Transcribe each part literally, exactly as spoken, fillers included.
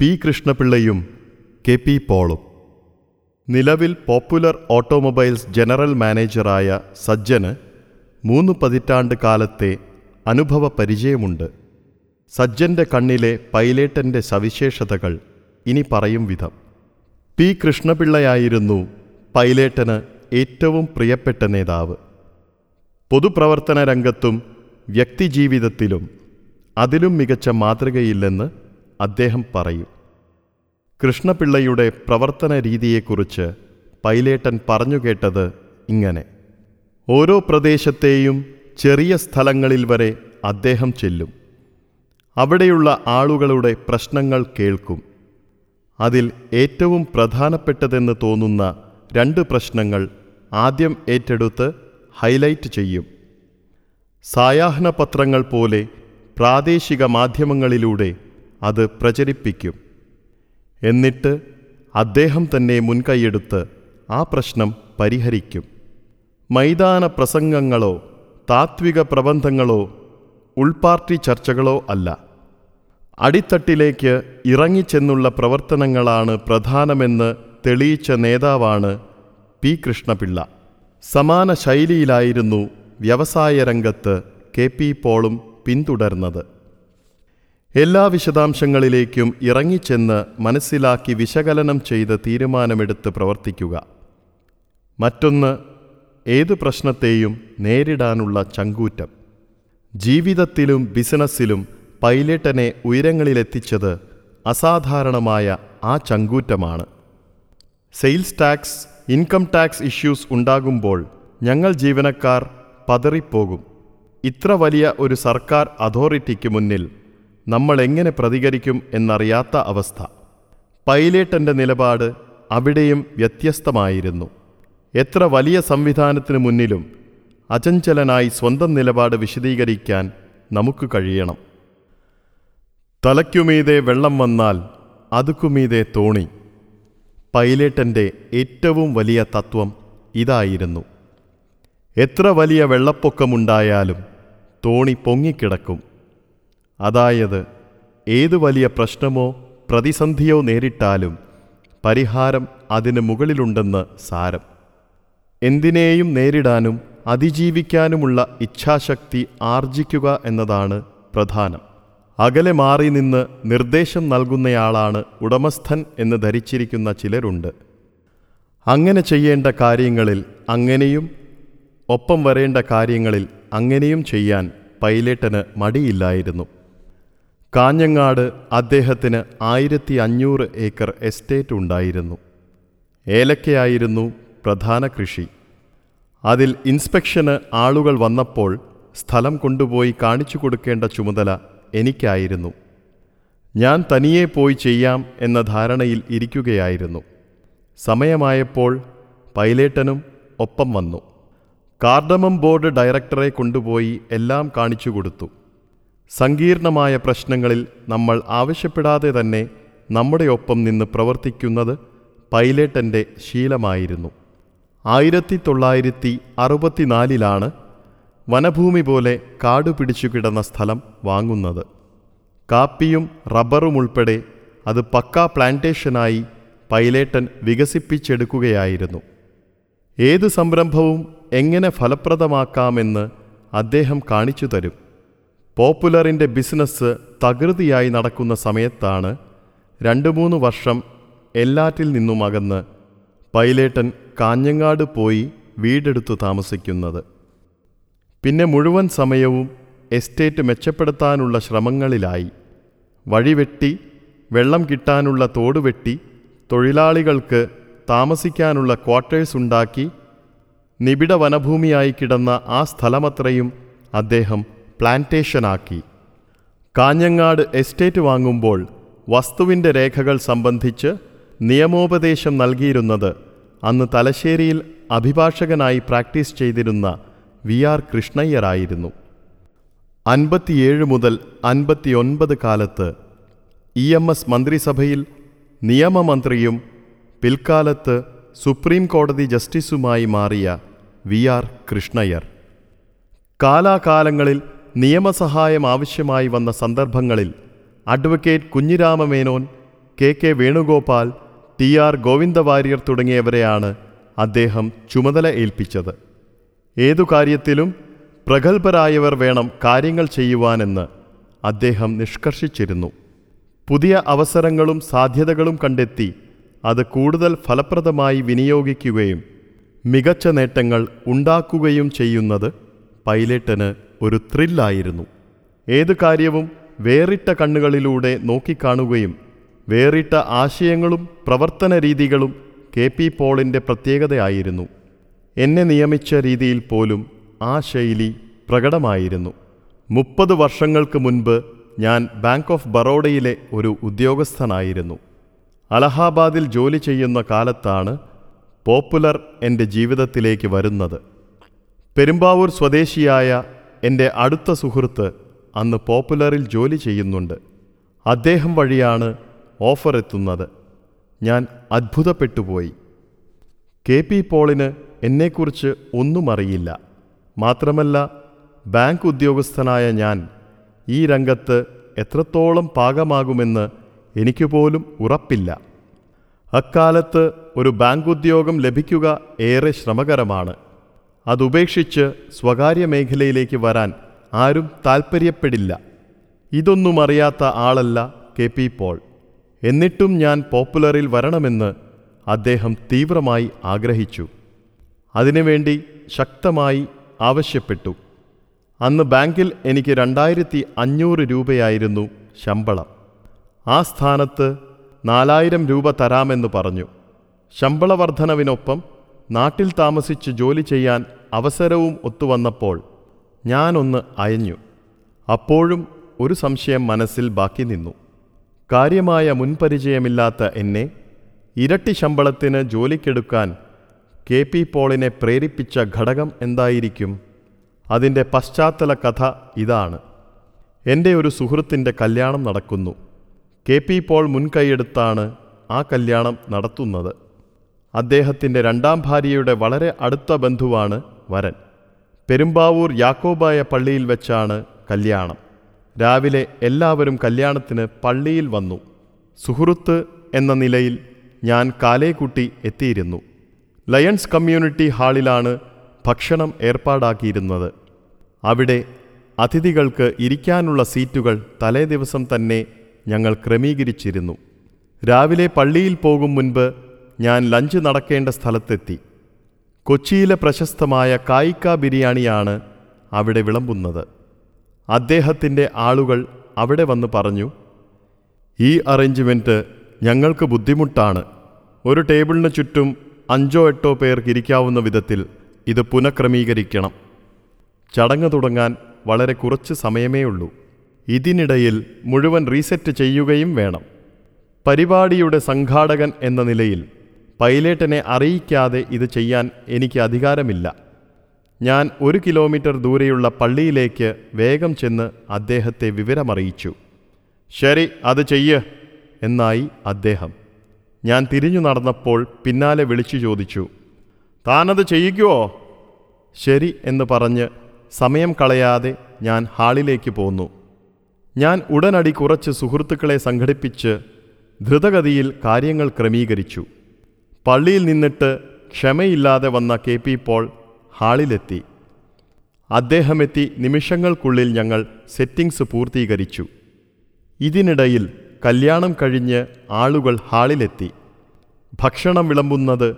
P കൃഷ്ണപിള്ളയും K P പോളും. നിലവിൽ പോപ്പുലർ ഓട്ടോമൊബൈൽസ് ജനറൽ മാനേജറായ സജ്ജന് മൂന്ന് പതിറ്റാണ്ട് കാലത്തെ അനുഭവ പരിചയമുണ്ട്. സജ്ജൻ്റെ കണ്ണിലെ പൈലറ്റിൻ്റെ സവിശേഷതകൾ ഇനി പറയും വിധം. പി കൃഷ്ണപിള്ളയായിരുന്നു പൈലറ്റിന് ഏറ്റവും പ്രിയപ്പെട്ട നേതാവ്. പൊതുപ്രവർത്തന രംഗത്തും വ്യക്തിജീവിതത്തിലും അതിലും മികച്ച മാതൃകയില്ലെന്ന് അദ്ദേഹം പറയും. കൃഷ്ണപിള്ളയുടെ പ്രവർത്തന രീതിയെക്കുറിച്ച് പൈലേട്ടൻ പറഞ്ഞുകേട്ടത് ഇങ്ങനെ: ഓരോ പ്രദേശത്തെയും ചെറിയ സ്ഥലങ്ങളിൽ വരെ അദ്ദേഹം ചെല്ലും. അവിടെയുള്ള ആളുകളുടെ പ്രശ്നങ്ങൾ കേൾക്കും. അതിൽ ഏറ്റവും പ്രധാനപ്പെട്ടതെന്ന് തോന്നുന്ന രണ്ട് പ്രശ്നങ്ങൾ ആദ്യം ഏറ്റെടുത്ത് ഹൈലൈറ്റ് ചെയ്യും. സായാഹ്ന പത്രങ്ങൾ പോലെ പ്രാദേശിക മാധ്യമങ്ങളിലൂടെ അത് പ്രചരിപ്പിക്കും. എന്നിട്ട് അദ്ദേഹം തന്നെ മുൻകൈയെടുത്ത് ആ പ്രശ്നം പരിഹരിക്കും. മൈതാന പ്രസംഗങ്ങളോ താത്വിക പ്രബന്ധങ്ങളോ ഉൾപാർട്ടി ചർച്ചകളോ അല്ല, അടിത്തട്ടിലേക്ക് ഇറങ്ങിച്ചെന്നുള്ള പ്രവർത്തനങ്ങളാണ് പ്രധാനമെന്ന് തെളിയിച്ച നേതാവാണ് പി കൃഷ്ണപിള്ള. സമാന ശൈലിയിലായിരുന്നു വ്യവസായ രംഗത്ത് കെ പി പോളും പിന്തുടർന്നത്. എല്ലാ വിശദാംശങ്ങളിലേക്കും ഇറങ്ങിച്ചെന്ന് മനസ്സിലാക്കി വിശകലനം ചെയ്ത് തീരുമാനമെടുത്ത് പ്രവർത്തിക്കുക. മറ്റൊന്ന്, ഏത് പ്രശ്നത്തെയും നേരിടാനുള്ള ചങ്കൂറ്റം. ജീവിതത്തിലും ബിസിനസ്സിലും പൈലറ്റിനെ ഉയരങ്ങളിലെത്തിച്ചത് അസാധാരണമായ ആ ചങ്കൂറ്റമാണ്. Sales tax, income tax issues ഉണ്ടാകുമ്പോൾ ഞങ്ങൾ ജീവനക്കാർ പതറിപ്പോകും. ഇത്ര വലിയ ഒരു സർക്കാർ അതോറിറ്റിക്ക് മുന്നിൽ നമ്മൾ എങ്ങനെ പ്രതികരിക്കും എന്നറിയാത്ത അവസ്ഥ. പൈലറ്റിൻ്റെ നിലപാട് അവിടെയും വ്യത്യസ്തമായിരുന്നു. എത്ര വലിയ സംവിധാനത്തിനു മുന്നിലും അചഞ്ചലനായി സ്വന്തം നിലപാട് വിശദീകരിക്കാൻ നമുക്ക് കഴിയണം. തലയ്ക്കുമീതെ വെള്ളം വന്നാൽ അതുക്കുമീതെ തോണി. പൈലറ്റിൻ്റെ ഏറ്റവും വലിയ തത്വം ഇതായിരുന്നു. എത്ര വലിയ വെള്ളപ്പൊക്കമുണ്ടായാലും തോണി പൊങ്ങിക്കിടക്കും. അതായത്, ഏതു വലിയ പ്രശ്നമോ പ്രതിസന്ധിയോ നേരിട്ടാലും പരിഹാരം അതിന് മുകളിലുണ്ടെന്ന് സാരം. എന്തിനേയും നേരിടാനും അതിജീവിക്കാനുമുള്ള ഇച്ഛാശക്തി ആർജിക്കുക എന്നതാണ് പ്രധാനം. അകലെ മാറി നിന്ന് നിർദ്ദേശം നൽകുന്നയാളാണ് ഉടമസ്ഥൻ എന്ന് ധരിച്ചിരിക്കുന്ന ചിലരുണ്ട്. അങ്ങനെ ചെയ്യേണ്ട കാര്യങ്ങളിൽ അങ്ങനെയും ഒപ്പം വരേണ്ട കാര്യങ്ങളിൽ അങ്ങനെയും ചെയ്യാൻ പൈലറ്റിന് മടിയില്ലായിരുന്നു. കാഞ്ഞങ്ങാട് അദ്ദേഹത്തിന് ആയിരത്തി അഞ്ഞൂറ് ഏക്കർ എസ്റ്റേറ്റ് ഉണ്ടായിരുന്നു. ഏലക്കയായിരുന്നു പ്രധാന കൃഷി. അതിൽ ഇൻസ്പെക്ഷന് ആളുകൾ വന്നപ്പോൾ സ്ഥലം കൊണ്ടുപോയി കാണിച്ചു കൊടുക്കേണ്ട ചുമതല എനിക്കായിരുന്നു. ഞാൻ തനിയെ പോയി ചെയ്യാം എന്ന ധാരണയിൽ ഇരിക്കുകയായിരുന്നു. സമയമായപ്പോൾ പൈലറ്റിനും ഒപ്പം വന്നു. കാർഡമം ബോർഡ് ഡയറക്ടറെ കൊണ്ടുപോയി എല്ലാം കാണിച്ചു കൊടുത്തു. സങ്കീർണമായ പ്രശ്നങ്ങളിൽ നമ്മൾ ആവശ്യപ്പെടാതെ തന്നെ നമ്മുടെ ഒപ്പം നിന്ന് പ്രവർത്തിക്കുന്നത് പൈലറ്റിൻ്റെ ശീലമായിരുന്നു. ആയിരത്തി തൊള്ളായിരത്തി അറുപത്തിനാലിലാണ് വനഭൂമി പോലെ കാടുപിടിച്ചു കിടന്ന സ്ഥലം വാങ്ങുന്നത്. കാപ്പിയും റബ്ബറും ഉൾപ്പെടെ അത് പക്കാ പ്ലാന്റേഷനായി പൈലറ്റൻ വികസിപ്പിച്ചെടുക്കുകയായിരുന്നു. ഏത് സംരംഭവും എങ്ങനെ ഫലപ്രദമാക്കാമെന്ന് അദ്ദേഹം കാണിച്ചു തരും. പോപ്പുലറിൻ്റെ ബിസിനസ് തകൃതിയായി നടക്കുന്ന സമയത്താണ് രണ്ടു മൂന്ന് വർഷം എല്ലാറ്റിൽ നിന്നും അകന്ന് പൈലറ്റൻ കാഞ്ഞങ്ങാട് പോയി വീടെടുത്തു താമസിക്കുന്നത്. പിന്നെ മുഴുവൻ സമയവും എസ്റ്റേറ്റ് മെച്ചപ്പെടുത്താനുള്ള ശ്രമങ്ങളിലായി. വഴിവെട്ടി, വെള്ളം കിട്ടാനുള്ള തോടുവെട്ടി, തൊഴിലാളികൾക്ക് താമസിക്കാനുള്ള ക്വാർട്ടേഴ്സ് ഉണ്ടാക്കി. നിബിഡ വനഭൂമിയായി കിടന്ന ആ സ്ഥലമത്രയും അദ്ദേഹം പ്ലാന്റേഷനാക്കി. കാഞ്ഞങ്ങാട് എസ്റ്റേറ്റ് വാങ്ങുമ്പോൾ വസ്തുവിൻ്റെ രേഖകൾ സംബന്ധിച്ച് നിയമോപദേശം നൽകിയിരുന്നത് അന്ന് തലശ്ശേരിയിൽ അഭിഭാഷകനായി പ്രാക്ടീസ് ചെയ്തിരുന്ന വി ആർ കൃഷ്ണയ്യറായിരുന്നു. അൻപത്തിയേഴ് മുതൽ അൻപത്തിയൊൻപത് കാലത്ത് ഇ എം എസ് മന്ത്രിസഭയിൽ നിയമമന്ത്രിയും പിൽക്കാലത്ത് സുപ്രീം കോടതി ജസ്റ്റിസുമായി മാറിയ വി ആർ കൃഷ്ണയ്യർ കാലാകാലങ്ങളിൽ നിയമസഹായം ആവശ്യമായി വന്ന സന്ദർഭങ്ങളിൽ advocate Kunhirama Menon K K Venugopal, T R Govinda Warrier തുടങ്ങിയവരെയാണ് അദ്ദേഹം ചുമതല ഏൽപ്പിച്ചത്. ഏതു കാര്യത്തിലും പ്രഗത്ഭരായവർ വേണം കാര്യങ്ങൾ ചെയ്യുവാനെന്ന് അദ്ദേഹം നിഷ്കർഷിച്ചിരുന്നു. പുതിയ അവസരങ്ങളും സാധ്യതകളും കണ്ടെത്തി അത് കൂടുതൽ ഫലപ്രദമായി വിനിയോഗിക്കുകയും മികച്ച നേട്ടങ്ങൾ ഉണ്ടാക്കുകയും ചെയ്യുന്നത് പൈലറ്റിന് ഒരു ത്രില്ലായിരുന്നു. ഏതു കാര്യവും വേറിട്ട കണ്ണുകളിലൂടെ നോക്കിക്കാണുകയും വേറിട്ട ആശയങ്ങളും പ്രവർത്തന രീതികളും കെ പി പോളിൻ്റെ പ്രത്യേകതയായിരുന്നു. എന്നെ നിയമിച്ച രീതിയിൽ പോലും ആ ശൈലി പ്രകടമായിരുന്നു. മുപ്പത് വർഷങ്ങൾക്ക് മുൻപ് ഞാൻ ബാങ്ക് ഓഫ് ബറോഡയിലെ ഒരു ഉദ്യോഗസ്ഥനായിരുന്നു. അലഹാബാദിൽ ജോലി ചെയ്യുന്ന കാലത്താണ് പോപ്പുലർ എൻ്റെ ജീവിതത്തിലേക്ക് വരുന്നത്. പെരുമ്പാവൂർ സ്വദേശിയായ എൻ്റെ അടുത്ത സുഹൃത്ത് അന്ന് പോപ്പുലറിൽ ജോലി ചെയ്യുന്നുണ്ട്. അദ്ദേഹം വഴിയാണ് ഓഫർ എത്തുന്നത്. ഞാൻ അത്ഭുതപ്പെട്ടുപോയി. കെ പി പോളിന് എന്നെക്കുറിച്ച് ഒന്നും അറിയില്ല. മാത്രമല്ല, ബാങ്ക് ഉദ്യോഗസ്ഥനായ ഞാൻ ഈ രംഗത്ത് എത്രത്തോളം പാകമാകുമെന്ന് എനിക്ക് പോലും ഉറപ്പില്ല. അക്കാലത്ത് ഒരു ബാങ്ക് ഉദ്യോഗം ലഭിക്കുക ഏറെ ശ്രമകരമാണ്. അതുപേക്ഷിച്ച് സ്വകാര്യ മേഖലയിലേക്ക് വരാൻ ആരും താൽപ്പര്യപ്പെടില്ല. ഇതൊന്നും അറിയാത്ത ആളല്ല കെ പി പോൾ. എന്നിട്ടും ഞാൻ പോപ്പുലറിൽ വരണമെന്ന് അദ്ദേഹം തീവ്രമായി ആഗ്രഹിച്ചു. അതിനുവേണ്ടി ശക്തമായി ആവശ്യപ്പെട്ടു. അന്ന് ബാങ്കിൽ എനിക്ക് രണ്ടായിരത്തി അഞ്ഞൂറ് രൂപയായിരുന്നു ശമ്പളം. ആ സ്ഥാനത്ത് നാലായിരം രൂപ തരാമെന്ന് പറഞ്ഞു. ശമ്പള വർധനവിനൊപ്പം നാട്ടിൽ താമസിച്ച് ജോലി ചെയ്യാൻ അവസരവും ഒത്തുവന്നപ്പോൾ ഞാനൊന്ന് അയഞ്ഞു. അപ്പോഴും ഒരു സംശയം മനസ്സിൽ ബാക്കി നിന്നു. കാര്യമായ മുൻപരിചയമില്ലാത്ത എന്നെ ഇരട്ടി ശമ്പളത്തിന് ജോലിക്കെടുക്കാൻ കെ പി പോളിനെ പ്രേരിപ്പിച്ച ഘടകം എന്തായിരിക്കും? അതിൻ്റെ പശ്ചാത്തല കഥ ഇതാണ്. എൻ്റെ ഒരു സുഹൃത്തിൻ്റെ കല്യാണം നടക്കുന്നു. കെ പി പോൾ മുൻകൈയെടുത്താണ് ആ കല്യാണം നടത്തുന്നത്. അദ്ദേഹത്തിൻ്റെ രണ്ടാം ഭാര്യയുടെ വളരെ അടുത്ത ബന്ധുവാണ് വരൻ. പെരുമ്പാവൂർ യാക്കോബായ പള്ളിയിൽ വെച്ചാണ് കല്യാണം. രാവിലെ എല്ലാവരും കല്യാണത്തിന് പള്ളിയിൽ വന്നു. സുഹൃത്ത് എന്ന നിലയിൽ ഞാൻ കാലേക്കുട്ടി എത്തിയിരുന്നു. ലയൺസ് കമ്മ്യൂണിറ്റി ഹാളിലാണ് ഭക്ഷണം ഏർപ്പാടാക്കിയിരുന്നത്. അവിടെ അതിഥികൾക്ക് ഇരിക്കാനുള്ള സീറ്റുകൾ തലേ ദിവസം തന്നെ ഞങ്ങൾ ക്രമീകരിച്ചിരുന്നു. രാവിലെ പള്ളിയിൽ പോകും മുൻപ് ഞാൻ ലഞ്ച് നടക്കേണ്ട സ്ഥലത്തെത്തി. കൊച്ചിയിലെ പ്രശസ്തമായ കായിക ബിരിയാണിയാണ് അവിടെ വിളമ്പുന്നത്. അദ്ദേഹത്തിൻ്റെ ആളുകൾ അവിടെ വന്ന് പറഞ്ഞു, ഈ അറേഞ്ച്മെൻറ്റ് ഞങ്ങൾക്ക് ബുദ്ധിമുട്ടാണ്. ഒരു ടേബിളിന് ചുറ്റും അഞ്ചോ എട്ടോ പേർക്കിരിക്കാവുന്ന വിധത്തിൽ ഇത് പുനഃക്രമീകരിക്കണം. ചടങ്ങ് തുടങ്ങാൻ വളരെ കുറച്ച് സമയമേ ഉള്ളൂ. ഇതിനിടയിൽ മുഴുവൻ റീസെറ്റ് ചെയ്യുകയും വേണം. പരിപാടിയുടെ സംഘാടകൻ എന്ന നിലയിൽ പൈലറ്റിനെ അറിയിക്കാതെ ഇത് ചെയ്യാൻ എനിക്ക് അധികാരമില്ല. ഞാൻ ഒരു കിലോമീറ്റർ ദൂരെയുള്ള പള്ളിയിലേക്ക് വേഗം ചെന്ന് അദ്ദേഹത്തെ വിവരമറിയിച്ചു. ശരി, അത് ചെയ്യ് എന്നായി അദ്ദേഹം. ഞാൻ തിരിഞ്ഞു നടന്നപ്പോൾ പിന്നാലെ വിളിച്ചു ചോദിച്ചു, താനത് ചെയ്യിക്കുവോ? ശരി എന്ന് പറഞ്ഞ് സമയം കളയാതെ ഞാൻ ഹാളിലേക്ക് പോന്നു. ഞാൻ ഉടനടി കുറച്ച് സുഹൃത്തുക്കളെ സംഘടിപ്പിച്ച് ധൃതഗതിയിൽ കാര്യങ്ങൾ ക്രമീകരിച്ചു. പള്ളിയിൽ നിന്നിട്ട് ക്ഷമയില്ലാതെ വന്ന കെ പി പോൾ ഹാളിലെത്തി. അദ്ദേഹമെത്തി നിമിഷങ്ങൾക്കുള്ളിൽ ഞങ്ങൾ സെറ്റിംഗ്സ് പൂർത്തീകരിച്ചു. ഇതിനിടയിൽ കല്യാണം കഴിഞ്ഞ് ആളുകൾ ഹാളിലെത്തി. ഭക്ഷണം വിളമ്പുന്നത്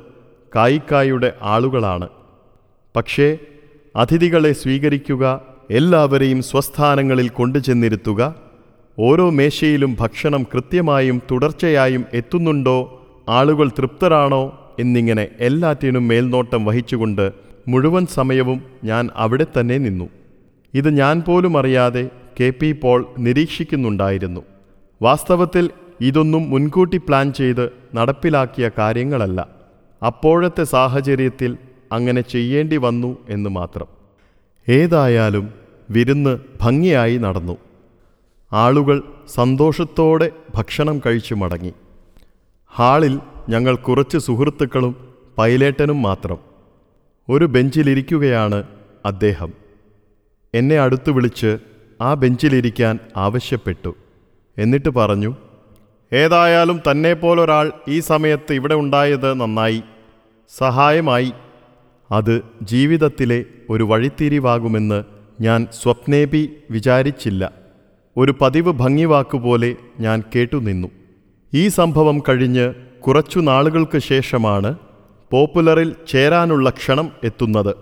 കായിക്കായുടെ ആളുകളാണ്. പക്ഷേ അതിഥികളെ സ്വീകരിക്കുക, എല്ലാവരെയും സ്വസ്ഥാനങ്ങളിൽ കൊണ്ടുചെന്നിരുത്തുക, ഓരോ മേശയിലും ഭക്ഷണം കൃത്യമായും തുടർച്ചയായും എത്തുന്നുണ്ടോ, ആളുകൾ തൃപ്തരാണോ എന്നിങ്ങനെ എല്ലാറ്റിനും മേൽനോട്ടം വഹിച്ചുകൊണ്ട് മുഴുവൻ സമയവും ഞാൻ അവിടെ തന്നെ നിന്നു. ഇത് ഞാൻ പോലും അറിയാതെ കെ പി പോൾ നിരീക്ഷിക്കുന്നുണ്ടായിരുന്നു. വാസ്തവത്തിൽ ഇതൊന്നും മുൻകൂട്ടി പ്ലാൻ ചെയ്ത് നടപ്പിലാക്കിയ കാര്യങ്ങളല്ല. അപ്പോഴത്തെ സാഹചര്യത്തിൽ അങ്ങനെ ചെയ്യേണ്ടി വന്നു എന്ന് മാത്രം. ഏതായാലും വിരുന്ന് ഭംഗിയായി നടന്നു. ആളുകൾ സന്തോഷത്തോടെ ഭക്ഷണം കഴിച്ചു മടങ്ങി. ഹാളിൽ ഞങ്ങൾ കുറച്ച് സുഹൃത്തുക്കളും പൈലറ്റനും മാത്രം. ഒരു ബെഞ്ചിലിരിക്കുകയാണ് അദ്ദേഹം. എന്നെ അടുത്ത് വിളിച്ച് ആ ബെഞ്ചിലിരിക്കാൻ ആവശ്യപ്പെട്ടു. എന്നിട്ട് പറഞ്ഞു, ഏതായാലും തന്നെപ്പോലൊരാൾ ഈ സമയത്ത് ഇവിടെ ഉണ്ടായത് നന്നായി, സഹായമായി. അത് ജീവിതത്തിലെ ഒരു വഴിത്തിരിവാകുമെന്ന് ഞാൻ സ്വപ്നേപി വിചാരിച്ചില്ല. ഒരു പതിവ് ഭംഗിവാക്കുപോലെ ഞാൻ കേട്ടുനിന്നു. ഈ സംഭവം കഴിഞ്ഞ് കുറച്ചു നാളുകൾക്ക് ശേഷമാണ് പോപ്പുലറിൽ ചേരാനുള്ള ക്ഷണം എത്തുന്നത്.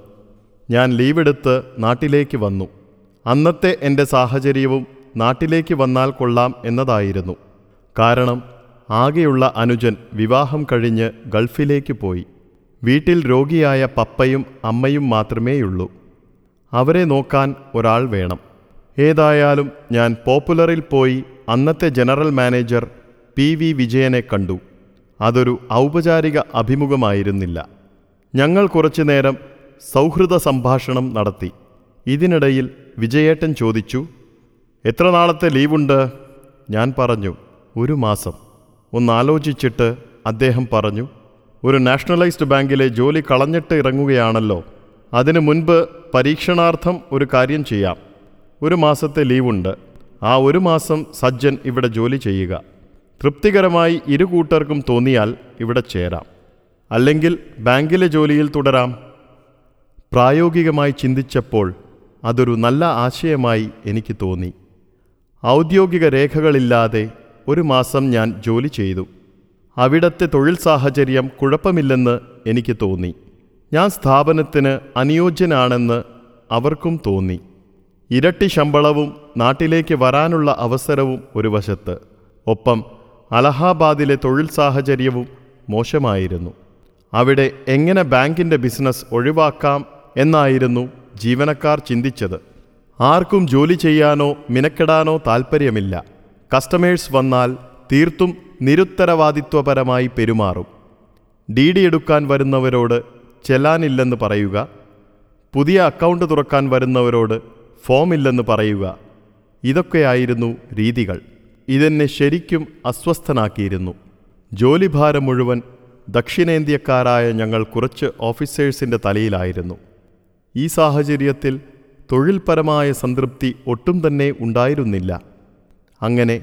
ഞാൻ ലീവെടുത്ത് നാട്ടിലേക്ക് വന്നു. അന്നത്തെ എൻ്റെ സാഹചര്യവും നാട്ടിലേക്ക് വന്നാൽ കൊള്ളാം എന്നതായിരുന്നു. കാരണം ആകെയുള്ള അനുജൻ വിവാഹം കഴിഞ്ഞ് ഗൾഫിലേക്ക് പോയി. വീട്ടിൽ രോഗിയായ പപ്പയും അമ്മയും മാത്രമേയുള്ളൂ. അവരെ നോക്കാൻ ഒരാൾ വേണം. ഏതായാലും ഞാൻ പോപ്പുലറിൽ പോയി അന്നത്തെ ജനറൽ മാനേജർ ബി വി വിജയനെ കണ്ടു. അതൊരു ഔപചാരിക അഭിമുഖമായിരുന്നില്ല. ഞങ്ങൾ കുറച്ചു നേരം സൗഹൃദ സംഭാഷണം നടത്തി. ഇതിനിടയിൽ വിജയേട്ടൻ ചോദിച്ചു, എത്ര നാളത്തെ ലീവുണ്ട്? ഞാൻ പറഞ്ഞു, ഒരു മാസം. ഒന്നാലോചിച്ചിട്ട് അദ്ദേഹം പറഞ്ഞു, ഒരു നാഷണലൈസ്ഡ് ബാങ്കിലെ ജോലി കളഞ്ഞിട്ട് ഇറങ്ങുകയാണല്ലോ, അതിനു മുൻപ് പരീക്ഷണാർത്ഥം ഒരു കാര്യം ചെയ്യാം. ഒരു മാസത്തെ ലീവുണ്ട്. ആ ഒരു മാസം സജ്ജൻ ഇവിടെ ജോലി ചെയ്യുക. തൃപ്തികരമായി ഇരു കൂട്ടർക്കും തോന്നിയാൽ ഇവിടെ ചേരാം, അല്ലെങ്കിൽ ബാങ്കിലെ ജോലിയിൽ തുടരാം. പ്രായോഗികമായി ചിന്തിച്ചപ്പോൾ അതൊരു നല്ല ആശയമായി എനിക്ക് തോന്നി. ഔദ്യോഗിക രേഖകളില്ലാതെ ഒരു മാസം ഞാൻ ജോലി ചെയ്തു. അവിടത്തെ തൊഴിൽ സാഹചര്യം കുഴപ്പമില്ലെന്ന് എനിക്ക് തോന്നി. ഞാൻ സ്ഥാപനത്തിന് അനുയോജ്യനാണെന്ന് അവർക്കും തോന്നി. ഇരട്ടി ശമ്പളവും നാട്ടിലേക്ക് വരാനുള്ള അവസരവും ഒരു വശത്ത്, ഒപ്പം അലഹാബാദിലെ തൊഴിൽ സാഹചര്യവും മോശമായിരുന്നു. അവിടെ എങ്ങനെ ബാങ്കിൻ്റെ ബിസിനസ് ഒഴിവാക്കാം എന്നായിരുന്നു ജീവനക്കാർ ചിന്തിച്ചത്. ആർക്കും ജോലി ചെയ്യാനോ മിനക്കെടാനോ താൽപ്പര്യമില്ല. കസ്റ്റമേഴ്സ് വന്നാൽ തീർത്തും നിരുത്തരവാദിത്വപരമായി പെരുമാറും. ഡി ഡി എടുക്കാൻ വരുന്നവരോട് ചെല്ലാനില്ലെന്ന് പറയുക, പുതിയ അക്കൗണ്ട് തുറക്കാൻ വരുന്നവരോട് ഫോമില്ലെന്ന് പറയുക. ഇതൊക്കെയായിരുന്നു രീതികൾ. ഇതെന്നെ ശരിക്കും അസ്വസ്ഥനാക്കിയിരുന്നു. ജോലിഭാരം മുഴുവൻ ദക്ഷിണേന്ത്യക്കാരായ ഞങ്ങൾ കുറച്ച് ഓഫീസേഴ്സിൻ്റെ തലയിലായിരുന്നു. ഈ സാഹചര്യത്തിൽ തൊഴിൽപരമായ സംതൃപ്തി ഒട്ടും തന്നെ ഉണ്ടായിരുന്നില്ല. അങ്ങനെ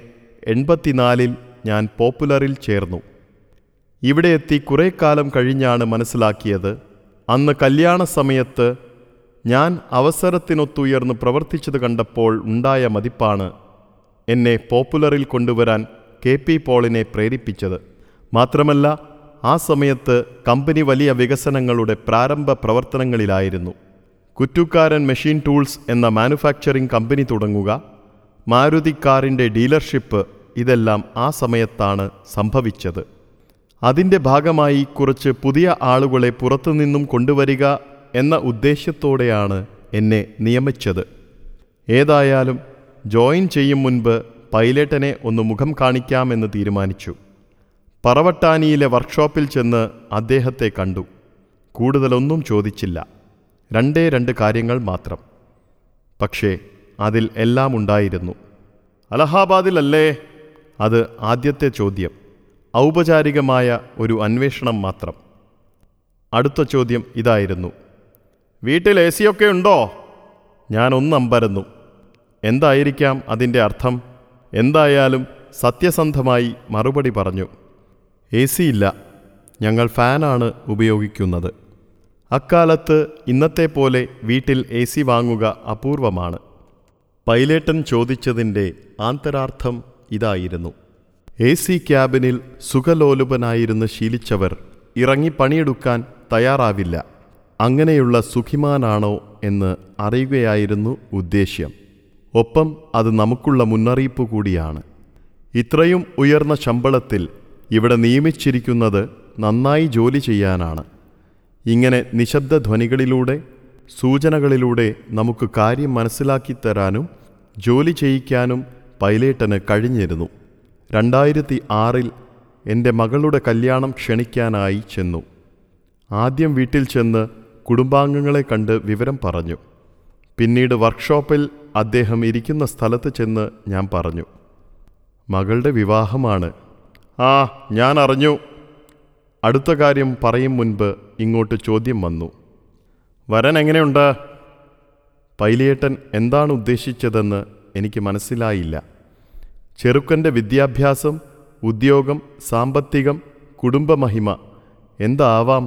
എൺപത്തിനാലിൽ ഞാൻ പോപ്പുലറിൽ ചേർന്നു. ഇവിടെ എത്തി കുറേ കാലം കഴിഞ്ഞാണ് മനസ്സിലാക്കിയത്, അന്ന് കല്യാണ സമയത്ത് ഞാൻ അവസരത്തിനൊത്തുയർന്ന് പ്രവർത്തിച്ചത് കണ്ടപ്പോൾ ഉണ്ടായ മതിപ്പാണ് എന്നെ പോപ്പുലറിൽ കൊണ്ടുവരാൻ കെ പി പോളിനെ പ്രേരിപ്പിച്ചത്. മാത്രമല്ല, ആ സമയത്ത് കമ്പനി വലിയ വികസനങ്ങളുടെ പ്രാരംഭ പ്രവർത്തനങ്ങളിലായിരുന്നു. കുറ്റക്കാരൻ മെഷീൻ ടൂൾസ് എന്ന മാനുഫാക്ചറിംഗ് കമ്പനി തുടങ്ങുക, മാരുതി കാറിൻ്റെ ഡീലർഷിപ്പ്, ഇതെല്ലാം ആ സമയത്താണ് സംഭവിച്ചത്. അതിൻ്റെ ഭാഗമായി കുറച്ച് പുതിയ ആളുകളെ പുറത്തുനിന്നും കൊണ്ടുവരിക എന്ന ഉദ്ദേശ്യത്തോടെയാണ് എന്നെ നിയമിച്ചത്. ഏതായാലും ജോയിൻ ചെയ്യും മുൻപ് പൈലറ്റിനെ ഒന്ന് മുഖം കാണിക്കാമെന്ന് തീരുമാനിച്ചു. പറവട്ടാനിയിലെ വർക്ക്ഷോപ്പിൽ ചെന്ന് അദ്ദേഹത്തെ കണ്ടു. കൂടുതലൊന്നും ചോദിച്ചില്ല, രണ്ടേ രണ്ട് കാര്യങ്ങൾ മാത്രം. പക്ഷേ അതിൽ എല്ലാം ഉണ്ടായിരുന്നു. അലഹാബാദിലല്ലേ? അത് ആദ്യത്തെ ചോദ്യം. ഔപചാരികമായ ഒരു അന്വേഷണം മാത്രം. അടുത്ത ചോദ്യം ഇതായിരുന്നു, വീട്ടിൽ എ സിയൊക്കെ ഉണ്ടോ? ഞാനൊന്നമ്പരന്നു. എന്തായിരിക്കാം അതിൻ്റെ അർത്ഥം? എന്തായാലും സത്യസന്ധമായി മറുപടി പറഞ്ഞു, എ സി ഇല്ല, ഞങ്ങൾ ഫാനാണ് ഉപയോഗിക്കുന്നത്. അക്കാലത്ത് ഇന്നത്തെ പോലെ വീട്ടിൽ എ സി വാങ്ങുക അപൂർവമാണ്. പൈലറ്റൻ ചോദിച്ചതിൻ്റെ ആന്തരാർത്ഥം ഇതായിരുന്നു. എ സി ക്യാബിനിൽ സുഖലോലുപനായിരുന്ന് ശീലിച്ചവർ ഇറങ്ങി പണിയെടുക്കാൻ തയ്യാറാവില്ല. അങ്ങനെയുള്ള സുഖിമാനാണോ എന്ന് അറിയുകയായിരുന്നു ഉദ്ദേശ്യം. ഒപ്പം അത് നമുക്കുള്ള മുന്നറിയിപ്പ് കൂടിയാണ്. ഇത്രയും ഉയർന്ന ശമ്പളത്തിൽ ഇവിടെ നിയമിച്ചിരിക്കുന്നത് നന്നായി ജോലി ചെയ്യാനാണ്. ഇങ്ങനെ നിശബ്ദ ധ്വനികളിലൂടെ, സൂചനകളിലൂടെ നമുക്ക് കാര്യം മനസ്സിലാക്കിത്തരാനും ജോലി ചെയ്യിക്കാനും പൈലറ്റിന് കഴിഞ്ഞിരുന്നു. രണ്ടായിരത്തി ആറിൽ എൻ്റെ മകളുടെ കല്യാണം ക്ഷണിക്കാനായി ചെന്നു. ആദ്യം വീട്ടിൽ ചെന്ന് കുടുംബാംഗങ്ങളെ കണ്ട് വിവരം പറഞ്ഞു. പിന്നീട് വർക്ക്ഷോപ്പിൽ അദ്ദേഹം ഇരിക്കുന്ന സ്ഥലത്ത് ചെന്ന് ഞാൻ പറഞ്ഞു, മകളുടെ വിവാഹമാണ്. ആ, ഞാൻ അറിഞ്ഞു. അടുത്ത കാര്യം പറയും മുൻപ് ഇങ്ങോട്ട് ചോദ്യം വന്നു, വരൻ എങ്ങനെയുണ്ട്? പൈലേട്ടൻ എന്താണ് ഉദ്ദേശിച്ചതെന്ന് എനിക്ക് മനസ്സിലായില്ല. ചെറുക്കൻ്റെ വിദ്യാഭ്യാസം, ഉദ്യോഗം, സാമ്പത്തികം, കുടുംബമഹിമ എന്താവാം?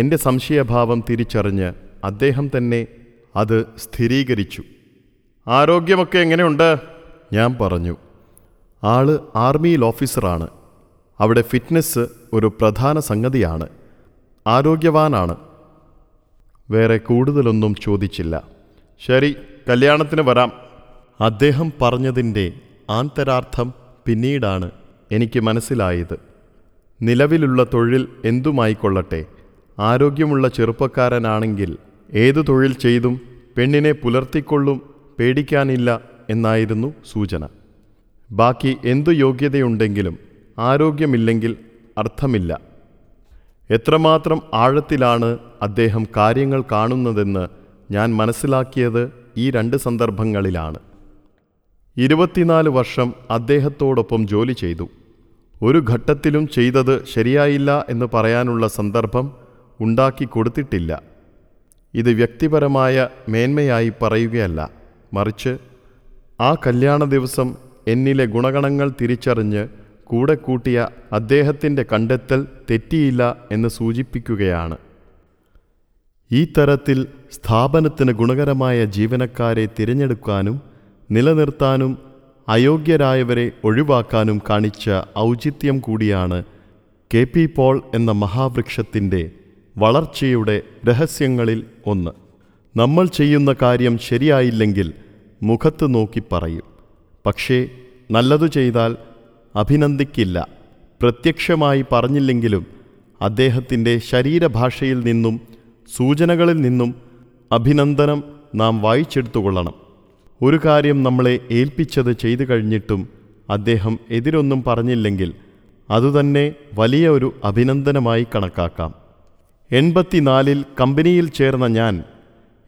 എൻ്റെ സംശയഭാവം തിരിച്ചറിഞ്ഞ് അദ്ദേഹം തന്നെ അത് സ്ഥിരീകരിച്ചു. ആരോഗ്യമൊക്കെ എങ്ങനെയുണ്ട്? ഞാൻ പറഞ്ഞു. ആള് ആർമിയിൽ ഓഫീസറാണ്. അവിടെ ഫിറ്റ്നസ് ഒരു പ്രധാന സംഗതിയാണ്. ആരോഗ്യവാനാണ്. വേറെ കൂടുതലൊന്നും ചോദിച്ചില്ല. ശരി, കല്യാണത്തിന് വരാം. അദ്ദേഹം പറഞ്ഞതിൻ്റെ ആന്തരാർത്ഥം പിന്നീടാണ് എനിക്ക് മനസ്സിലായത്. നിലവിലുള്ള തൊഴിൽ എന്തുമായിക്കൊള്ളട്ടെ, ആരോഗ്യമുള്ള ചെറുപ്പക്കാരനാണെങ്കിൽ ഏതു തൊഴിൽ ചെയ്തും പെണ്ണിനെ പുലർത്തിക്കൊള്ളും, പേടിക്കാനില്ല എന്നായിരുന്നു സൂചന. ബാക്കി എന്തു യോഗ്യതയുണ്ടെങ്കിലും ആരോഗ്യമില്ലെങ്കിൽ അർത്ഥമില്ല. എത്രമാത്രം ആഴത്തിലാണ് അദ്ദേഹം കാര്യങ്ങൾ കാണുന്നതെന്ന് ഞാൻ മനസ്സിലാക്കിയത് ഈ രണ്ട് സന്ദർഭങ്ങളിലാണ്. ഇരുപത്തിനാല് വർഷം അദ്ദേഹത്തോടൊപ്പം ജോലി ചെയ്തു. ഒരു ഘട്ടത്തിലും ചെയ്തത് ശരിയായില്ല എന്ന് പറയാനുള്ള സന്ദർഭം ഉണ്ടാക്കി കൊടുത്തിട്ടില്ല. ഇത് വ്യക്തിപരമായ മേന്മയായി പറയുകയല്ല, മറിച്ച് ആ കല്യാണ ദിവസം എന്നിലെ ഗുണഗണങ്ങൾ തിരിച്ചറിഞ്ഞ് കൂടെ കൂട്ടിയ അദ്ദേഹത്തിൻ്റെ കണ്ടെത്തൽ തെറ്റിയില്ല എന്ന് സൂചിപ്പിക്കുകയാണ്. ഈ തരത്തിൽ സ്ഥാപനത്തിന് ഗുണകരമായ ജീവനക്കാരെ തിരഞ്ഞെടുക്കാനും നിലനിർത്താനും അയോഗ്യരായവരെ ഒഴിവാക്കാനും കാണിച്ച ഔചിത്യം കൂടിയാണ് കെ പി പോൾ എന്ന മഹാവൃക്ഷത്തിൻ്റെ വളർച്ചയുടെ രഹസ്യങ്ങളിൽ ഒന്ന്. നമ്മൾ ചെയ്യുന്ന കാര്യം ശരിയായില്ലെങ്കിൽ മുഖത്ത് നോക്കി പറയും, പക്ഷേ നല്ലതു ചെയ്താൽ അഭിനന്ദിക്കില്ല. പ്രത്യക്ഷമായി പറഞ്ഞില്ലെങ്കിലും അദ്ദേഹത്തിൻ്റെ ശരീരഭാഷയിൽ നിന്നും സൂചനകളിൽ നിന്നും അഭിനന്ദനം നാം വായിച്ചെടുത്തുകൊള്ളണം. ഒരു കാര്യം നമ്മളെ ഏൽപ്പിച്ചത് ചെയ്തു കഴിഞ്ഞിട്ടും അദ്ദേഹം എതിരൊന്നും പറഞ്ഞില്ലെങ്കിൽ അതുതന്നെ വലിയ ഒരു അഭിനന്ദനമായി കണക്കാക്കാം. എൺപത്തിനാലിൽ കമ്പനിയിൽ ചേർന്ന ഞാൻ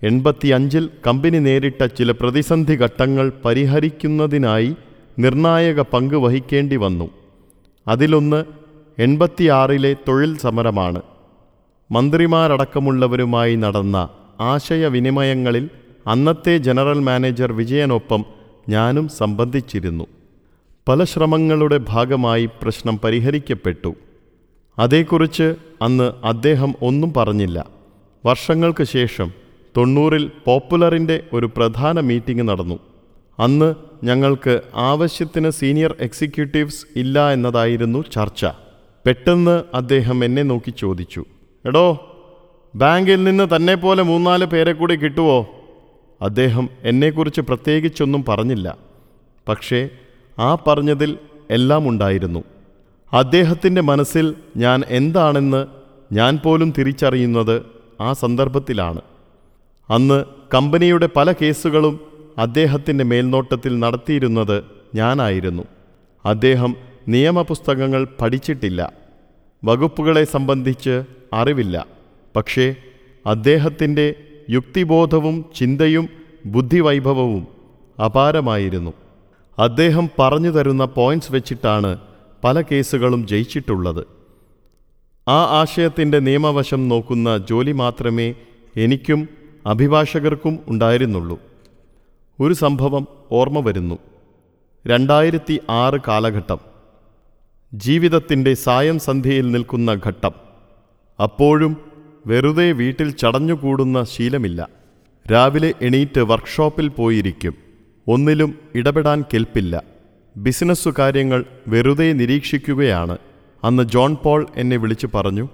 എൺപത്തിയഞ്ചിൽ കമ്പനി നേരിട്ട ചില പ്രതിസന്ധി ഘട്ടങ്ങൾ പരിഹരിക്കുന്നതിനായി നിർണായക പങ്ക് വഹിക്കേണ്ടി വന്നു. അതിലൊന്ന് എൺപത്തിയാറിലെ തൊഴിൽ സമരമാണ്. മന്ത്രിമാരടക്കമുള്ളവരുമായി നടന്ന ആശയവിനിമയങ്ങളിൽ അന്നത്തെ ജനറൽ മാനേജർ വിജയനൊപ്പം ഞാനും സംബന്ധിച്ചിരുന്നു. പല ശ്രമങ്ങളുടെ ഭാഗമായി പ്രശ്നം പരിഹരിക്കപ്പെട്ടു. അതേക്കുറിച്ച് അന്ന് അദ്ദേഹം ഒന്നും പറഞ്ഞില്ല. വർഷങ്ങൾക്ക് ശേഷം തൊണ്ണൂറിൽ പോപ്പുലറിൻ്റെ ഒരു പ്രധാന മീറ്റിംഗ് നടന്നു. അന്ന് ഞങ്ങൾക്ക് ആവശ്യത്തിന് സീനിയർ എക്സിക്യൂട്ടീവ്സ് ഇല്ല എന്നതായിരുന്നു ചർച്ച. പെട്ടെന്ന് അദ്ദേഹം എന്നെ നോക്കി ചോദിച്ചു, എടോ, ബാങ്കിൽ നിന്ന് തന്നെ പോലെ മൂന്നാല് പേരെ കൂടി കിട്ടുമോ? അദ്ദേഹം എന്നെക്കുറിച്ച് പ്രത്യേകിച്ചൊന്നും പറഞ്ഞില്ല. പക്ഷേ ആ പറഞ്ഞതിൽ എല്ലാം ഉണ്ടായിരുന്നു. അദ്ദേഹത്തിൻ്റെ മനസ്സിൽ ഞാൻ എന്താണെന്ന് ഞാൻ പോലും തിരിച്ചറിയുന്നത് ആ സന്ദർഭത്തിലാണ്. അന്ന് കമ്പനിയുടെ പല കേസുകളും അദ്ദേഹത്തിൻ്റെ മേൽനോട്ടത്തിൽ നടത്തിയിരുന്നത് ഞാനായിരുന്നു. അദ്ദേഹം നിയമപുസ്തകങ്ങൾ പഠിച്ചിട്ടില്ല, വകുപ്പുകളെ സംബന്ധിച്ച് അറിവില്ല. പക്ഷേ അദ്ദേഹത്തിൻ്റെ യുക്തിബോധവും ചിന്തയും ബുദ്ധിവൈഭവവും അപാരമായിരുന്നു. അദ്ദേഹം പറഞ്ഞു തരുന്ന പോയിന്റ്സ് വെച്ചിട്ടാണ് പല കേസുകളും ജയിച്ചിട്ടുള്ളത്. ആ ആശയത്തിൻ്റെ നിയമവശം നോക്കുന്ന ജോലി മാത്രമേ എനിക്കും അഭിഭാഷകർക്കും ഉണ്ടായിരുന്നുള്ളൂ. ഒരു സംഭവം ഓർമ്മ വരുന്നു. രണ്ടായിരത്തി ആറ് കാലഘട്ടം, ജീവിതത്തിൻ്റെ സായം സന്ധ്യയിൽ നിൽക്കുന്ന ഘട്ടം. അപ്പോഴും വെറുതെ വീട്ടിൽ ചടഞ്ഞുകൂടുന്ന ശീലമില്ല. രാവിലെ എണീറ്റ് വർക്ക്ഷോപ്പിൽ പോയിരിക്കും. ഒന്നിലും ഇടപെടാൻ കെൽപ്പില്ല. ബിസിനസ്സു കാര്യങ്ങൾ വെറുതെ നിരീക്ഷിക്കുകയാണ്. അന്ന് ജോൺ പോൾ എന്നെ വിളിച്ചു പറഞ്ഞു,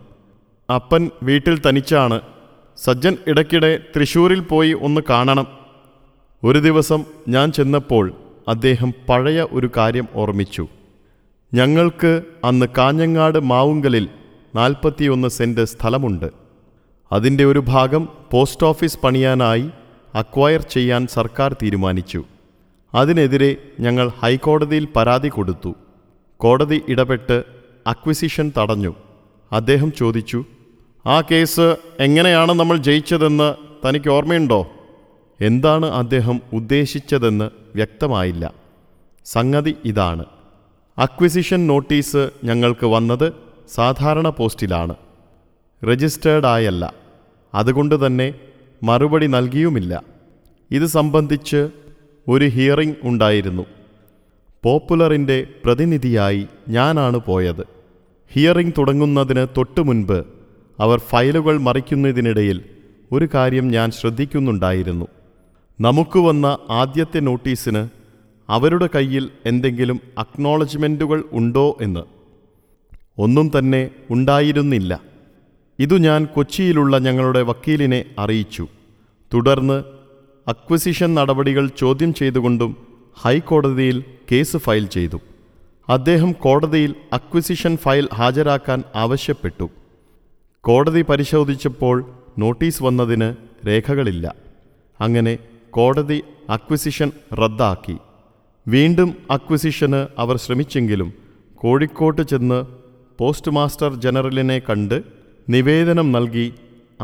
അപ്പൻ വീട്ടിൽ തനിച്ചാണ്, സജ്ജൻ ഇടയ്ക്കിടെ തൃശ്ശൂരിൽ പോയി ഒന്ന് കാണണം. ഒരു ദിവസം ഞാൻ ചെന്നപ്പോൾ അദ്ദേഹം പഴയ ഒരു കാര്യം ഓർമ്മിച്ചു. ഞങ്ങൾക്ക് അന്ന് കാഞ്ഞങ്ങാട് മാവുങ്കലിൽ നാൽപ്പത്തിയൊന്ന് സെൻറ്റ് സ്ഥലമുണ്ട്. അതിൻ്റെ ഒരു ഭാഗം പോസ്റ്റ് ഓഫീസ് പണിയാനായി അക്വയർ ചെയ്യാൻ സർക്കാർ തീരുമാനിച്ചു. അതിനെതിരെ ഞങ്ങൾ ഹൈക്കോടതിയിൽ പരാതി കൊടുത്തു. കോടതി ഇടപെട്ട് അക്വിസിഷൻ തടഞ്ഞു. അദ്ദേഹം ചോദിച്ചു, ആ കേസ് എങ്ങനെയാണ് നമ്മൾ ജയിച്ചതെന്ന് തനിക്ക് ഓർമ്മയുണ്ടോ? എന്താണ് അദ്ദേഹം ഉദ്ദേശിച്ചതെന്ന് വ്യക്തമായില്ല. സംഗതി ഇതാണ്, അക്വിസിഷൻ നോട്ടീസ് ഞങ്ങൾക്ക് വന്നത് സാധാരണ പോസ്റ്റിലാണ്, രജിസ്റ്റേർഡ് ആയല്ല. അതുകൊണ്ട് തന്നെ മറുപടി നൽകിയുമില്ല. ഇത് സംബന്ധിച്ച് ഒരു ഹിയറിംഗ് ഉണ്ടായിരുന്നു. പോപ്പുലറിൻ്റെ പ്രതിനിധിയായി ഞാനാണ് പോയത്. ഹിയറിംഗ് തുടങ്ങുന്നതിന് തൊട്ടു മുൻപ് അവർ ഫയലുകൾ മറിക്കുന്നതിനിടയിൽ ഒരു കാര്യം ഞാൻ ശ്രദ്ധിക്കുന്നുണ്ടായിരുന്നു. നമുക്ക് വന്ന ആദ്യത്തെ നോട്ടീസിന് അവരുടെ കയ്യിൽ എന്തെങ്കിലും അക്നോളജ്മെൻറ്റുകൾ ഉണ്ടോ എന്ന്. ഒന്നും തന്നെ ഉണ്ടായിരുന്നില്ല. ഇതു ഞാൻ കൊച്ചിയിലുള്ള ഞങ്ങളുടെ വക്കീലിനെ അറിയിച്ചു. തുടർന്ന് അക്വസിഷൻ നടപടികൾ ചോദ്യം ചെയ്തുകൊണ്ടും ഹൈക്കോടതിയിൽ കേസ് ഫയൽ ചെയ്തു. അദ്ദേഹം കോടതിയിൽ അക്വിസിഷൻ ഫയൽ ഹാജരാക്കാൻ ആവശ്യപ്പെട്ടു. കോടതി പരിശോധിച്ചപ്പോൾ നോട്ടീസ് വന്നതിന് രേഖകളില്ല. അങ്ങനെ കോടതി അക്വിസിഷൻ റദ്ദാക്കി. വീണ്ടും അക്വിസിഷന് അവർ ശ്രമിച്ചെങ്കിലും കോഴിക്കോട്ട് ചെന്ന് പോസ്റ്റ് മാസ്റ്റർ ജനറലിനെ കണ്ട് നിവേദനം നൽകി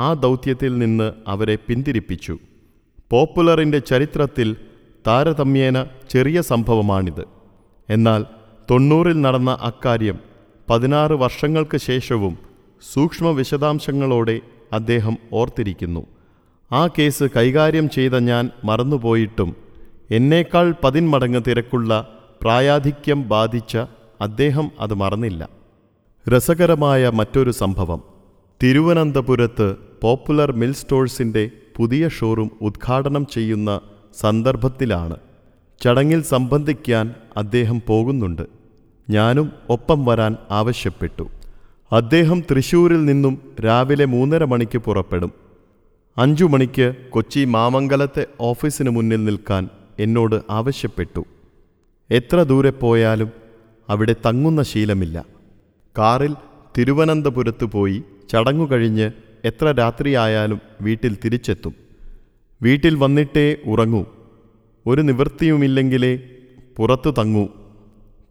ആ ദൗത്യത്തിൽ നിന്ന് അവരെ പിന്തിരിപ്പിച്ചു. പോപ്പുലറിൻ്റെ ചരിത്രത്തിൽ താരതമ്യേന ചെറിയ സംഭവമാണിത്. എന്നാൽ തൊണ്ണൂറിൽ നടന്ന അക്കാര്യം പതിനാറ് വർഷങ്ങൾക്ക് ശേഷവും സൂക്ഷ്മ വിശദാംശങ്ങളോടെ അദ്ദേഹം ഓർത്തിരിക്കുന്നു. ആ കേസ് കൈകാര്യം ചെയ്ത ഞാൻ മറന്നുപോയിട്ടും എന്നേക്കാൾ പതിന്മടങ്ങ് തിരക്കുള്ള പ്രായാധിക്യം ബാധിച്ച അദ്ദേഹം അത് മറന്നില്ല. രസകരമായ മറ്റൊരു സംഭവം, തിരുവനന്തപുരത്ത് പോപ്പുലർ മിൽ സ്റ്റോഴ്സിൻ്റെ പുതിയ ഷോറൂം ഉദ്ഘാടനം ചെയ്യുന്ന സന്ദർഭത്തിലാണ്. ചടങ്ങിൽ സംബന്ധിക്കാൻ അദ്ദേഹം പോകുന്നുണ്ട്. ഞാനും ഒപ്പം വരാൻ ആവശ്യപ്പെട്ടു. അദ്ദേഹം തൃശ്ശൂരിൽ നിന്നും രാവിലെ മൂന്നര മണിക്ക് പുറപ്പെടും. അഞ്ചു മണിക്ക് കൊച്ചി മാമംഗലത്തെ ഓഫീസിന് മുന്നിൽ നിൽക്കാൻ എന്നോട് ആവശ്യപ്പെട്ടു. എത്ര ദൂരെ പോയാലും അവിടെ തങ്ങുന്ന ശീലമില്ല. കാറിൽ തിരുവനന്തപുരത്ത് പോയി ചടങ്ങു കഴിഞ്ഞ് എത്ര രാത്രിയായാലും വീട്ടിൽ തിരിച്ചെത്തും. വീട്ടിൽ വന്നിട്ടേ ഉറങ്ങൂ. ഒരു നിവൃത്തിയുമില്ലെങ്കിലേ പുറത്തു തങ്ങൂ.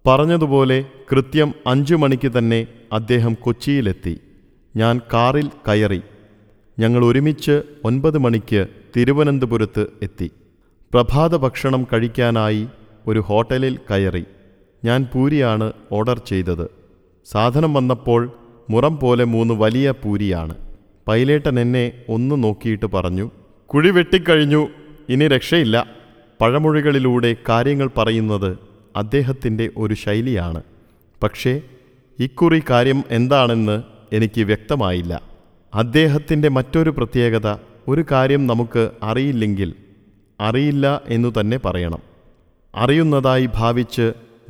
പറഞ്ഞതുപോലെ കൃത്യം അഞ്ചു മണിക്ക് തന്നെ അദ്ദേഹം കൊച്ചിയിലെത്തി. ഞാൻ കാറിൽ കയറി. ഞങ്ങൾ ഒരുമിച്ച് ഒൻപത് മണിക്ക് തിരുവനന്തപുരത്ത് എത്തി. പ്രഭാത ഭക്ഷണം കഴിക്കാനായി ഒരു ഹോട്ടലിൽ കയറി. ഞാൻ പൂരിയാണ് ഓർഡർ ചെയ്തത്. സാധനം വന്നപ്പോൾ മുറം പോലെ മൂന്ന് വലിയ പൂരിയാണ്. പൈലേട്ടൻ എന്നെ ഒന്ന് നോക്കിയിട്ട് പറഞ്ഞു, കുഴി വെട്ടിക്കഴിഞ്ഞു, ഇനി രക്ഷയില്ല. പഴമൊഴികളിലൂടെ കാര്യങ്ങൾ പറയുന്നത് അദ്ദേഹത്തിൻ്റെ ഒരു ശൈലിയാണ്. പക്ഷേ ഇക്കുറി കാര്യം എന്താണെന്ന് എനിക്ക് വ്യക്തമായില്ല. അദ്ദേഹത്തിൻ്റെ മറ്റൊരു പ്രത്യേകത, ഒരു കാര്യം നമുക്ക് അറിയില്ലെങ്കിൽ അറിയില്ല എന്നു തന്നെ പറയണം. അറിയുന്നതായി ഭാവിച്ച്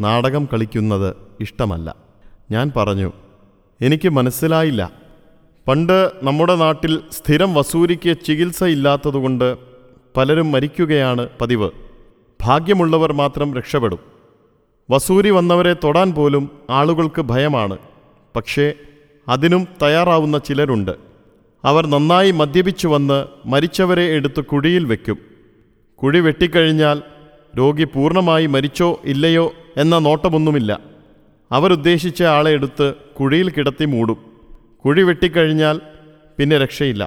നാടകം കളിക്കുന്നത് ഇഷ്ടമല്ല. ഞാൻ പറഞ്ഞു, എനിക്ക് മനസ്സിലായില്ല. പണ്ട് നമ്മുടെ നാട്ടിൽ സ്ഥിരം വസൂരിക്ക് ചികിത്സയില്ലാത്തതുകൊണ്ട് പലരും മരിക്കുകയാണ് പതിവ്. ഭാഗ്യമുള്ളവർ മാത്രം രക്ഷപ്പെടും. വസൂരി വന്നവരെ തൊടാൻ പോലും ആളുകൾക്ക് ഭയമാണ്. പക്ഷേ അതിനും തയ്യാറാവുന്ന ചിലരുണ്ട്. അവർ നന്നായി മദ്യപിച്ചു വന്ന് മരിച്ചവരെ എടുത്ത് കുഴിയിൽ വയ്ക്കും. കുഴി വെട്ടിക്കഴിഞ്ഞാൽ രോഗി പൂർണ്ണമായി മരിച്ചോ ഇല്ലയോ എന്ന നോട്ടമൊന്നുമില്ല. അവരുദ്ദേശിച്ച ആളെ എടുത്ത് കുഴിയിൽ കിടത്തി മൂടും. കുഴി വെട്ടിക്കഴിഞ്ഞാൽ പിന്നെ രക്ഷയില്ല.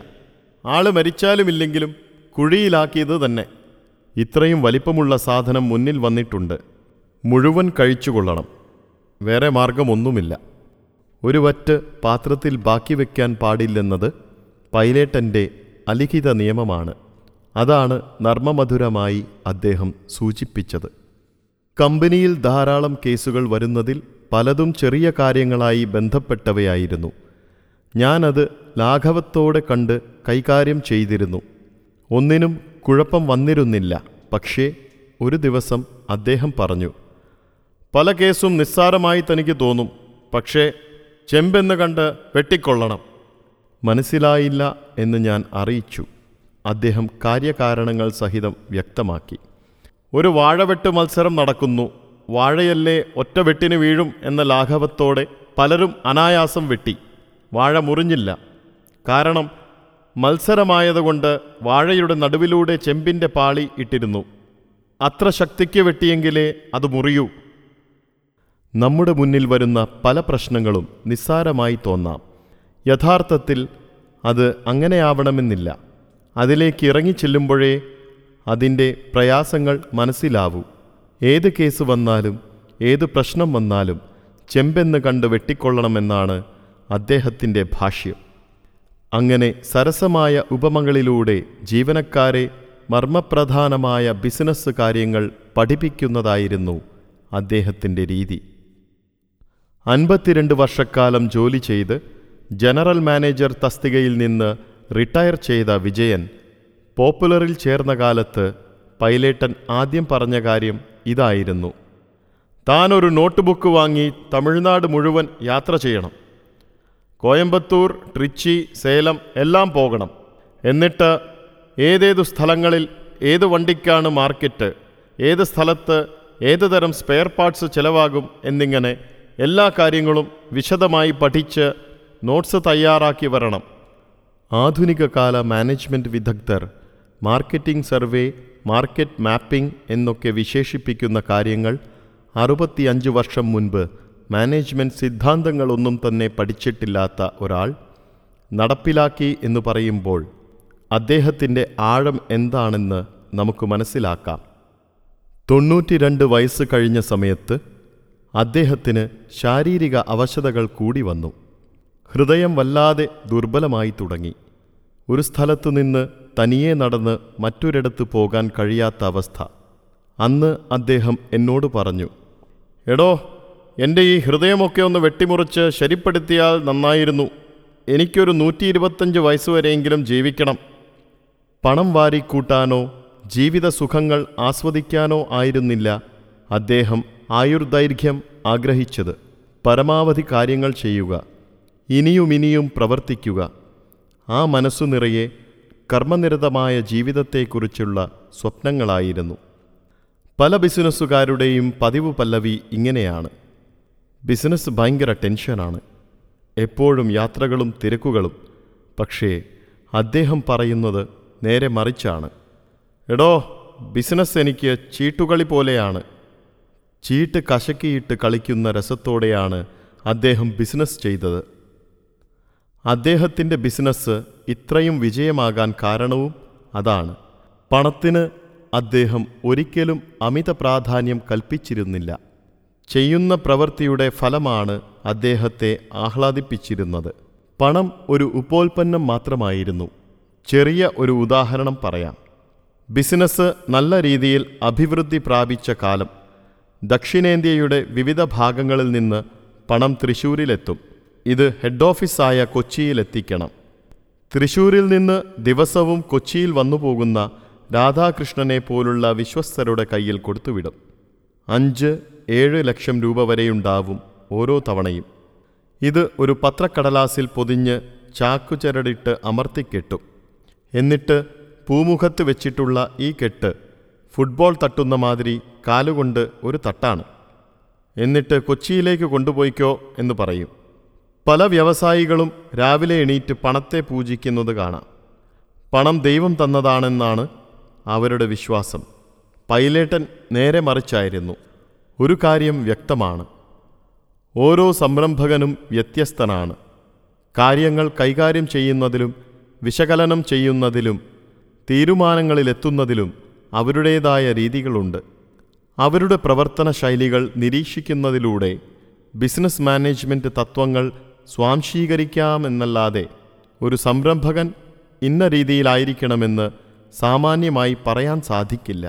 ആൾ മരിച്ചാലുമില്ലെങ്കിലും കുഴിയിലാക്കിയത് തന്നെ. ഇത്രയും വലിപ്പമുള്ള സാധനം മുന്നിൽ വന്നിട്ടുണ്ട്. മുഴുവൻ കഴിച്ചുകൊള്ളണം. വേറെ മാർഗമൊന്നുമില്ല. ഒരു വറ്റ് പാത്രത്തിൽ ബാക്കി വയ്ക്കാൻ പാടില്ലെന്നത് പൈലറ്റൻ്റെ അലിഖിത നിയമമാണ്. അതാണ് നർമ്മമധുരമായി അദ്ദേഹം സൂചിപ്പിച്ചത്. കമ്പനിയിൽ ധാരാളം കേസുകൾ വരുന്നതിൽ പലതും ചെറിയ കാര്യങ്ങളായി ബന്ധപ്പെട്ടവയായിരുന്നു. ഞാനത് ലാഘവത്തോടെ കണ്ട് കൈകാര്യം ചെയ്തിരുന്നു. ഒന്നിനും കുഴപ്പം വന്നിരുന്നില്ല. പക്ഷേ ഒരു ദിവസം അദ്ദേഹം പറഞ്ഞു, പല കേസും നിസ്സാരമായി തനിക്ക് തോന്നും, പക്ഷേ ചെമ്പെന്ന് കണ്ട് വെട്ടിക്കൊള്ളണം. മനസ്സിലായില്ല എന്ന് ഞാൻ അറിയിച്ചു. അദ്ദേഹം കാര്യകാരണങ്ങൾ സഹിതം വ്യക്തമാക്കി. ഒരു വാഴവെട്ട് മത്സരം നടക്കുന്നു. വാഴയല്ലേ ഒറ്റ വെട്ടിന് വീഴും എന്ന ലാഘവത്തോടെ പലരും അനായാസം വെട്ടി. വാഴ മുറിഞ്ഞില്ല. കാരണം മത്സരമായതുകൊണ്ട് വാഴയുടെ നടുവിലൂടെ ചെമ്പിൻ്റെ പാളി ഇട്ടിരുന്നു. അത്ര ശക്തിക്ക് വെട്ടിയെങ്കിലേ അത് മുറിയൂ. നമ്മുടെ മുന്നിൽ വരുന്ന പല പ്രശ്നങ്ങളും നിസ്സാരമായി തോന്നാം. യഥാർത്ഥത്തിൽ അത് അങ്ങനെയാവണമെന്നില്ല. അതിലേക്ക് ഇറങ്ങിച്ചെല്ലുമ്പോഴേ അതിൻ്റെ പ്രയാസങ്ങൾ മനസ്സിലാവൂ. ഏത് കേസ് വന്നാലും ഏത് പ്രശ്നം വന്നാലും ചെമ്പെന്ന് കണ്ട് വെട്ടിക്കൊള്ളണമെന്നാണ് അദ്ദേഹത്തിൻ്റെ ഭാഷ്യം. അങ്ങനെ സരസമായ ഉപമകളിലൂടെ ജീവനക്കാരെ മർമ്മപ്രധാനമായ ബിസിനസ് കാര്യങ്ങൾ പഠിപ്പിക്കുന്നതായിരുന്നു അദ്ദേഹത്തിൻ്റെ രീതി. അൻപത്തിരണ്ട് വർഷക്കാലം ജോലി ചെയ്ത് ജനറൽ മാനേജർ തസ്തികയിൽ നിന്ന് റിട്ടയർ ചെയ്ത വിജയൻ പോപ്പുലറിൽ ചേർന്ന കാലത്ത് പൈലേട്ടൻ ആദ്യം പറഞ്ഞ കാര്യം ഇതായിരുന്നു: താനൊരു നോട്ട് ബുക്ക് വാങ്ങി തമിഴ്നാട് മുഴുവൻ യാത്ര ചെയ്യണം, കോയമ്പത്തൂർ, ട്രിച്ചി, സേലം എല്ലാം പോകണം. എന്നിട്ട് ഏതേതു സ്ഥലങ്ങളിൽ ഏത് വണ്ടിക്കാണ് മാർക്കറ്റ്, ഏത് സ്ഥലത്ത് ഏതു തരം സ്പെയർ പാർട്സ് ചിലവാകും എന്നിങ്ങനെ എല്ലാ കാര്യങ്ങളും വിശദമായി പഠിച്ച് നോട്ട്സ് തയ്യാറാക്കി വരണം. ആധുനിക കാല മാനേജ്മെൻറ്റ് വിദഗ്ധർ മാർക്കറ്റിംഗ് സർവേ, മാർക്കറ്റ് മാപ്പിംഗ് എന്നൊക്കെ വിശേഷിപ്പിക്കുന്ന കാര്യങ്ങൾ അറുപത്തിയഞ്ച് വർഷം മുൻപ് മാനേജ്മെൻറ്റ് സിദ്ധാന്തങ്ങളൊന്നും തന്നെ പഠിച്ചിട്ടില്ലാത്ത ഒരാൾ നടപ്പിലാക്കി എന്ന് പറയുമ്പോൾ അദ്ദേഹത്തിൻ്റെ ആഴം എന്താണെന്ന് നമുക്ക് മനസ്സിലാക്കാം. തൊണ്ണൂറ്റിരണ്ട് വയസ്സ് കഴിഞ്ഞ സമയത്ത് അദ്ദേഹത്തിന് ശാരീരിക അവശതകൾ കൂടി വന്നു. ഹൃദയം വല്ലാതെ ദുർബലമായി തുടങ്ങി. ഒരു സ്ഥലത്തു നിന്ന് തനിയെ നടന്ന് മറ്റൊരിടത്ത് പോകാൻ കഴിയാത്ത അവസ്ഥ. അന്ന് അദ്ദേഹം എന്നോട് പറഞ്ഞു, എടോ, എൻ്റെ ഈ ഹൃദയമൊക്കെ ഒന്ന് വെട്ടിമുറിച്ച് ശരിപ്പെടുത്തിയാൽ നന്നായിരുന്നു, എനിക്കൊരു നൂറ്റി ഇരുപത്തഞ്ച് വയസ്സുവരെയെങ്കിലും ജീവിക്കണം. പണം വാരിക്കൂട്ടാനോ ജീവിത സുഖങ്ങൾ ആസ്വദിക്കാനോ ആയിരുന്നില്ല അദ്ദേഹം ആയുർദൈർഘ്യം ആഗ്രഹിച്ചത്. പരമാവധി കാര്യങ്ങൾ ചെയ്യുക, ഇനിയുമിനിയും പ്രവർത്തിക്കുക, ആ മനസ്സു നിറയെ കർമ്മനിരതമായ ജീവിതത്തെക്കുറിച്ചുള്ള സ്വപ്നങ്ങളായിരുന്നു. പല ബിസിനസ്സുകാരുടെയും പതിവ് പല്ലവി ഇങ്ങനെയാണ്. ബിസിനസ് ഭയങ്കര ടെൻഷനാണ്, എപ്പോഴും യാത്രകളും തിരക്കുകളും. പക്ഷേ അദ്ദേഹം പറയുന്നത് നേരെ മറിച്ചാണ്. എടോ, ബിസിനസ് എനിക്ക് ചീട്ടുകളി പോലെയാണ്. ചീട്ട് കശക്കിയിട്ട് കളിക്കുന്ന രസത്തോടെയാണ് അദ്ദേഹം ബിസിനസ് ചെയ്തത്. അദ്ദേഹത്തിൻ്റെ ബിസിനസ് ഇത്രയും വിജയമാകാൻ കാരണവും അതാണ്. പണത്തിന് അദ്ദേഹം ഒരിക്കലും അമിത പ്രാധാന്യം കൽപ്പിച്ചിരുന്നില്ല. ചെയ്യുന്ന പ്രവൃത്തിയുടെ ഫലമാണ് അദ്ദേഹത്തെ ആഹ്ലാദിപ്പിച്ചിരുന്നത്. പണം ഒരു ഉപോൽപ്പന്നം മാത്രമായിരുന്നു. ചെറിയ ഒരു ഉദാഹരണം പറയാം. ബിസിനസ് നല്ല രീതിയിൽ അഭിവൃദ്ധി പ്രാപിച്ച കാലം. ദക്ഷിണേന്ത്യയുടെ വിവിധ ഭാഗങ്ങളിൽ നിന്ന് പണം തൃശ്ശൂരിലെത്തും. ഇത് ഹെഡ് ഓഫീസായ കൊച്ചിയിലെത്തിക്കണം. തൃശ്ശൂരിൽ നിന്ന് ദിവസവും കൊച്ചിയിൽ വന്നുപോകുന്ന രാധാകൃഷ്ണനെ പോലുള്ള വിശ്വസ്തരുടെ കയ്യിൽ കൊടുത്തുവിടും. അഞ്ച് ഏഴ് ലക്ഷം രൂപ വരെയുണ്ടാവും ഓരോ തവണയും. ഇത് ഒരു പത്രക്കടലാസിൽ പൊതിഞ്ഞ് ചാക്കുചരടിട്ട് അമർത്തിക്കെട്ടും. എന്നിട്ട് പൂമുഖത്ത് വെച്ചിട്ടുള്ള ഈ കെട്ട് ഫുട്ബോൾ തട്ടുന്ന മാതിരി കാലുകൊണ്ട് ഒരു തട്ടാണ്. എന്നിട്ട് കൊച്ചിയിലേക്ക് കൊണ്ടുപോയിക്കോ എന്ന് പറയും. പല വ്യവസായികളും രാവിലെ എണീറ്റ് പണത്തെ പൂജിക്കുന്നത് കാണാം. പണം ദൈവം തന്നതാണെന്നാണ് അവരുടെ വിശ്വാസം. പൈലേട്ടൻ നേരെ മറിച്ചായിരുന്നു. ഒരു കാര്യം വ്യക്തമാണ്, ഓരോ സംരംഭകനും വ്യത്യസ്തനാണ്. കാര്യങ്ങൾ കൈകാര്യം ചെയ്യുന്നതിലും വിശകലനം ചെയ്യുന്നതിലും തീരുമാനങ്ങളിലെത്തുന്നതിലും അവരുടേതായ രീതികളുണ്ട്. അവരുടെ പ്രവർത്തന ശൈലികൾ നിരീക്ഷിക്കുന്നതിലൂടെ ബിസിനസ് മാനേജ്മെൻറ്റ് തത്വങ്ങൾ സ്വാംശീകരിക്കാമെന്നല്ലാതെ ഒരു സംരംഭകൻ ഇന്ന രീതിയിലായിരിക്കണമെന്ന് സാമാന്യമായി പറയാൻ സാധിക്കില്ല.